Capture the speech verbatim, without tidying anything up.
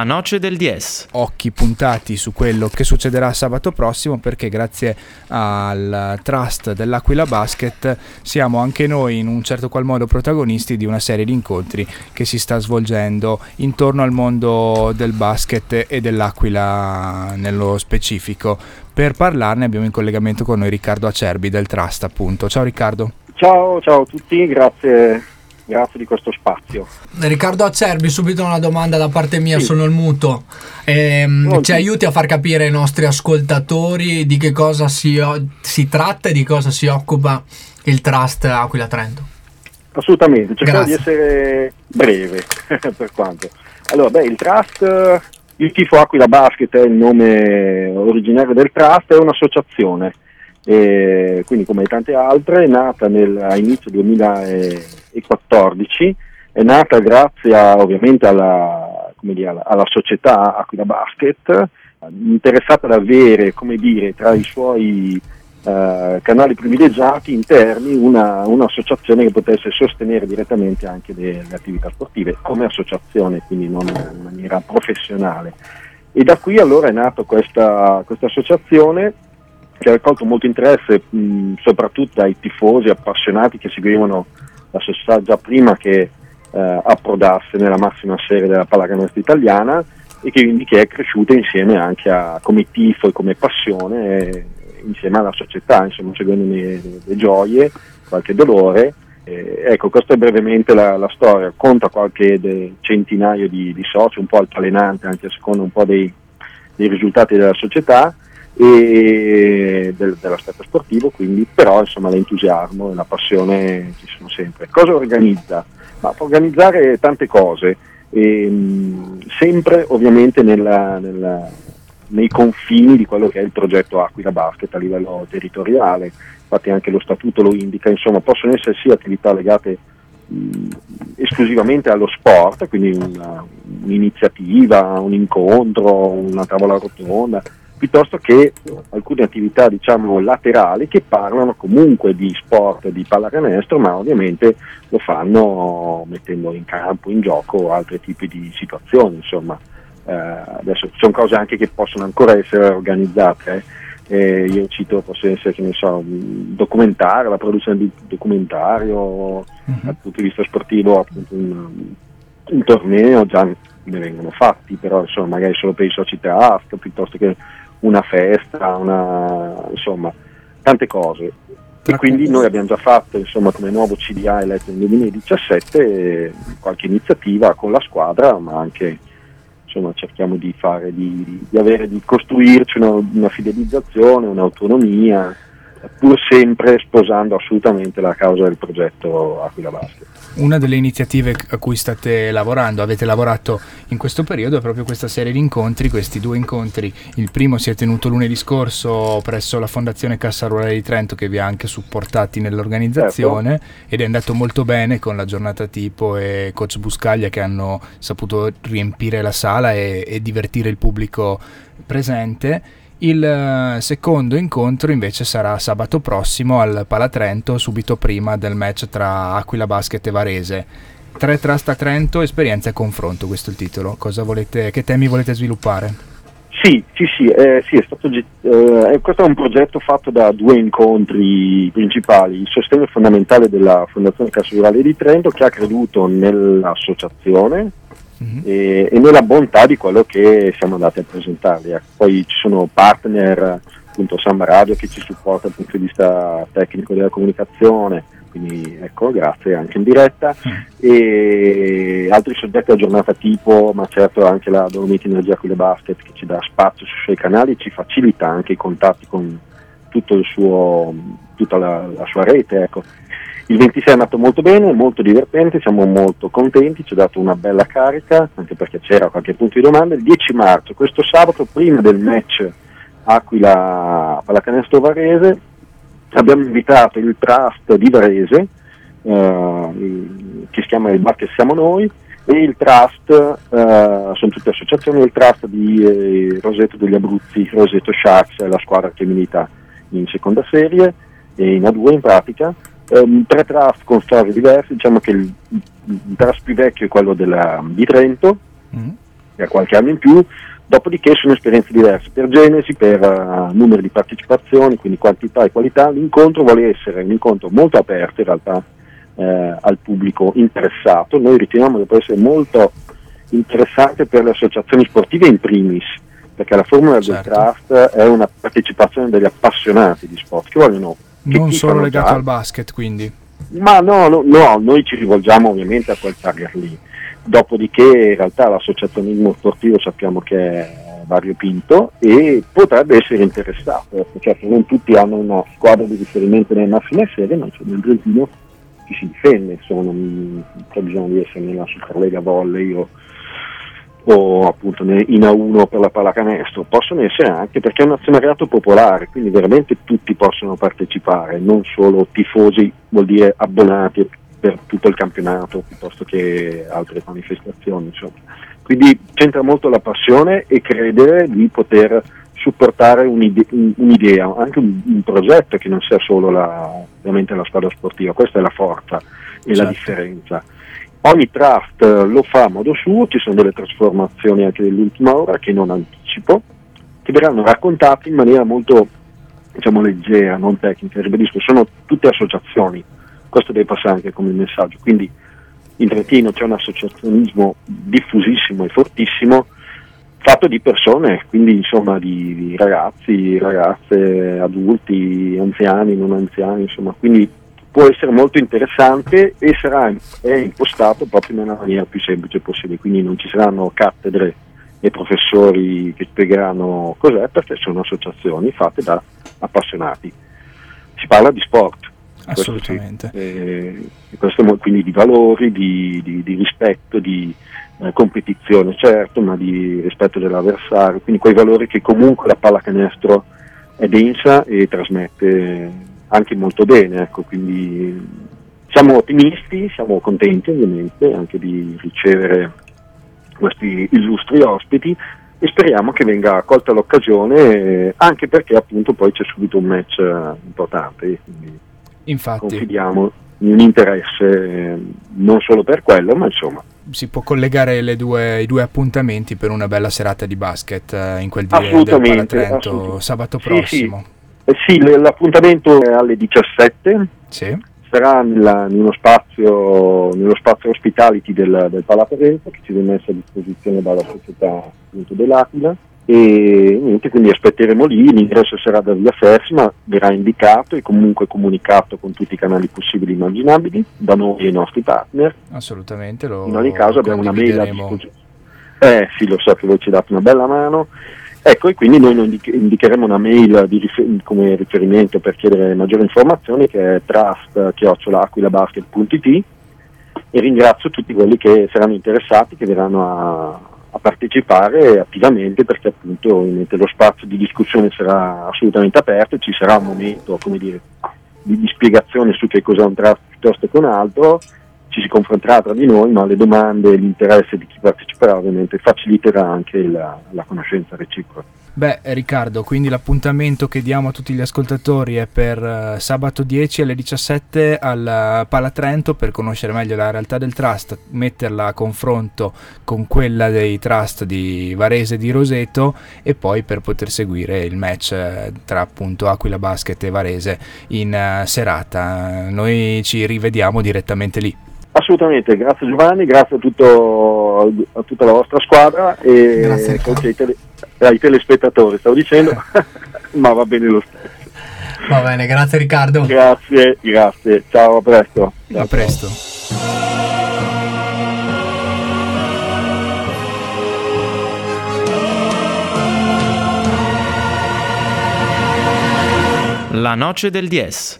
La Noche del diez. Occhi puntati su quello che succederà sabato prossimo, perché grazie al Trust dell'Aquila Basket siamo anche noi in un certo qual modo protagonisti di una serie di incontri che si sta svolgendo intorno al mondo del basket e dell'Aquila nello specifico. Per parlarne abbiamo in collegamento con noi Riccardo Acerbi del Trust, appunto. Ciao Riccardo. Ciao, ciao a tutti, grazie. Grazie di questo spazio. Riccardo Acerbi, subito una domanda da parte mia, sì. Sono il muto. Ehm, no, ci aiuti a far capire ai nostri ascoltatori di che cosa si, si tratta e di cosa si occupa il Trust Aquila Trento? Assolutamente, cercherò di essere breve per quanto. Allora, beh, il Trust, il Tifo Aquila Basket è il nome originario del Trust, è un'associazione. E quindi, come tante altre, è nata nel, a inizio duemilaquattordici, è nata grazie a, ovviamente alla, come dire, alla, alla società Aquila Basket, interessata ad avere, come dire, tra i suoi eh, canali privilegiati interni una, un'associazione che potesse sostenere direttamente anche le, le attività sportive come associazione, quindi non in maniera professionale. E da qui allora è nata questa, questa associazione, che ha raccolto molto interesse mh, soprattutto ai tifosi appassionati che seguivano la società già prima che eh, approdasse nella massima serie della pallacanestro italiana, e che quindi che è cresciuta insieme anche a, come tifo e come passione, e insieme alla società, insomma, seguendo le, le gioie, qualche dolore. Eh, ecco, questa è brevemente la, la storia. Conta qualche de, centinaio di, di soci, un po' altalenante anche a seconda un po' dei, dei risultati della società e del, dell'aspetto sportivo, quindi, però insomma l'entusiasmo e la passione ci sono sempre. Cosa organizza? Ma può organizzare tante cose, e, mh, sempre ovviamente nella, nella, nei confini di quello che è il progetto Aquila Basket a livello territoriale. Infatti anche lo statuto lo indica, insomma possono essere sia attività legate mh, esclusivamente allo sport, quindi una, un'iniziativa, un incontro, una tavola rotonda, piuttosto che alcune attività, diciamo, laterali che parlano comunque di sport, di pallacanestro, ma ovviamente lo fanno mettendo in campo, in gioco, altri tipi di situazioni, insomma. Eh, adesso sono cose anche che possono ancora essere organizzate, eh. Eh, io cito, possono essere, che ne so, documentario, la produzione di documentario, mm-hmm. dal punto di vista sportivo appunto un, un torneo, già ne vengono fatti, però insomma magari solo per i soci Trust, piuttosto che una festa, una, insomma tante cose. E quindi noi abbiamo già fatto, insomma, come nuovo C D A eletto nel duemiladiciassette, qualche iniziativa con la squadra, ma anche insomma cerchiamo di fare di, di avere di costruirci una, una fidelizzazione, un'autonomia, pur sempre sposando assolutamente la causa del progetto Aquila Basket. Una delle iniziative a cui state lavorando, avete lavorato in questo periodo, è proprio questa serie di incontri, questi due incontri. Il primo si è tenuto lunedì scorso presso la Fondazione Cassa Rurale di Trento, che vi ha anche supportati nell'organizzazione, certo. Ed è andato molto bene con la giornata tipo e Coach Buscaglia, che hanno saputo riempire la sala e, e divertire il pubblico presente. Il secondo incontro invece sarà sabato prossimo al Palatrento, subito prima del match tra Aquila Basket e Varese. Tre Trust Trento, esperienza e confronto, questo è il titolo. Cosa volete, che temi volete sviluppare? Sì, sì, sì, eh, sì è stato, eh, questo è un progetto fatto da due incontri principali. Il sostegno fondamentale della Fondazione Cassa Rurale di Trento, che ha creduto nell'associazione, mm-hmm. E, e nella bontà di quello che siamo andati a presentarvi. Poi ci sono partner, appunto Samba Radio, che ci supporta dal punto di vista tecnico della comunicazione, quindi ecco, grazie anche in diretta, mm-hmm. E altri soggetti a giornata tipo, ma certo anche la Dolomiti Energia con le Basket, che ci dà spazio sui suoi canali e ci facilita anche i contatti con tutto il suo, tutta la, la sua rete, ecco. Il ventisei è andato molto bene, molto divertente, siamo molto contenti, ci ha dato una bella carica, anche perché c'era qualche punto di domanda. Il dieci marzo, questo sabato, prima del match Aquila Pallacanestro Varese, abbiamo invitato il Trust di Varese, eh, che si chiama Il Bar che siamo noi, e il Trust, eh, sono tutte associazioni, il Trust di eh, Roseto degli Abruzzi, Roseto Sharks, è la squadra che milita in seconda serie, e in A due in pratica. Um, tre trust con storie diverse, diciamo che il, il trust più vecchio è quello della, di Trento, mm. per qualche anno in più, dopodiché sono esperienze diverse per genesi, per uh, numero di partecipazioni, quindi quantità e qualità. L'incontro vuole essere un incontro molto aperto in realtà eh, al pubblico interessato. Noi riteniamo che può essere molto interessante per le associazioni sportive in primis, perché la formula certo. del trust è una partecipazione degli appassionati di sport che vogliono che non solo legato già, al basket, quindi ma no, no, no, noi ci rivolgiamo ovviamente a quel target lì. Dopodiché in realtà l'associazionismo sportivo sappiamo che è variopinto e potrebbe essere interessato, certo non tutti hanno una squadra di riferimento nelle massime serie, ma insomma nel Trentino ci si difende, insomma non c'è bisogno di essere nella Superlega Volley o, o appunto in A uno per la pallacanestro, possono essere anche perché è un azionariato popolare, quindi veramente tutti possono partecipare, non solo tifosi, vuol dire abbonati per tutto il campionato piuttosto che altre manifestazioni, insomma. Quindi c'entra molto la passione e credere di poter supportare un'idea, un'idea anche un, un progetto che non sia solo la, ovviamente la squadra sportiva. Questa è la forza e certo. la differenza. Ogni trust lo fa a modo suo, ci sono delle trasformazioni anche dell'ultima ora che non anticipo, che verranno raccontate in maniera molto, diciamo, leggera, non tecnica. Ribadisco, sono tutte associazioni. Questo deve passare anche come messaggio, quindi in Trentino c'è un associazionismo diffusissimo e fortissimo, fatto di persone, quindi insomma di, di ragazzi, ragazze, adulti, anziani, non anziani, insomma, quindi può essere molto interessante e sarà è impostato proprio nella maniera più semplice possibile, quindi non ci saranno cattedre e professori che spiegheranno cos'è, perché sono associazioni fatte da appassionati. Si parla di sport. Assolutamente. Eh, questo quindi di valori, di, di, di rispetto, di eh, competizione, certo, ma di rispetto dell'avversario, quindi quei valori che comunque la pallacanestro è densa e trasmette anche molto bene, ecco, quindi siamo ottimisti, siamo contenti ovviamente anche di ricevere questi illustri ospiti e speriamo che venga colta l'occasione, anche perché appunto poi c'è subito un match importante, quindi infatti confidiamo in un interesse non solo per quello, ma insomma si può collegare le due, i due appuntamenti per una bella serata di basket in quel di Palatrento sabato sì, prossimo sì. Eh, sì, l'appuntamento è alle diciassette sì. sarà nella, nello spazio nello spazio hospitality del, del Palatrento, che ci viene messo a disposizione dalla società appunto dell'Aquila, e niente, quindi aspetteremo lì, l'ingresso sarà da via Fersima, verrà indicato e comunque comunicato con tutti i canali possibili e immaginabili da noi e i nostri partner. Assolutamente, lo in ogni caso abbiamo una mail a disposizione. Eh sì, lo so che voi ci date una bella mano, ecco, e quindi noi indiche- indicheremo una mail di rifer- come riferimento per chiedere maggiori informazioni, che è trust chiocciola aquila basket punto it, e ringrazio tutti quelli che saranno interessati, che verranno a a partecipare attivamente, perché appunto lo spazio di discussione sarà assolutamente aperto, ci sarà un momento, come dire, di, di spiegazione su che cos'è un trust piuttosto che un altro, ci si confronterà tra di noi, ma le domande e l'interesse di chi parteciperà ovviamente faciliterà anche la, la conoscenza reciproca. Beh Riccardo, quindi l'appuntamento che diamo a tutti gli ascoltatori è per uh, sabato dieci alle diciassette al uh, Palatrento, per conoscere meglio la realtà del trust, metterla a confronto con quella dei trust di Varese e di Roseto, e poi per poter seguire il match uh, tra appunto Aquila Basket e Varese in uh, serata. Noi ci rivediamo direttamente lì. Assolutamente, grazie Giovanni, grazie a, tutto, a tutta la vostra squadra e grazie, ai, tele, ai telespettatori, stavo dicendo, ma va bene lo stesso. Va bene, grazie Riccardo. Grazie, grazie, ciao, a presto. Ciao. A presto. La Noche del diez.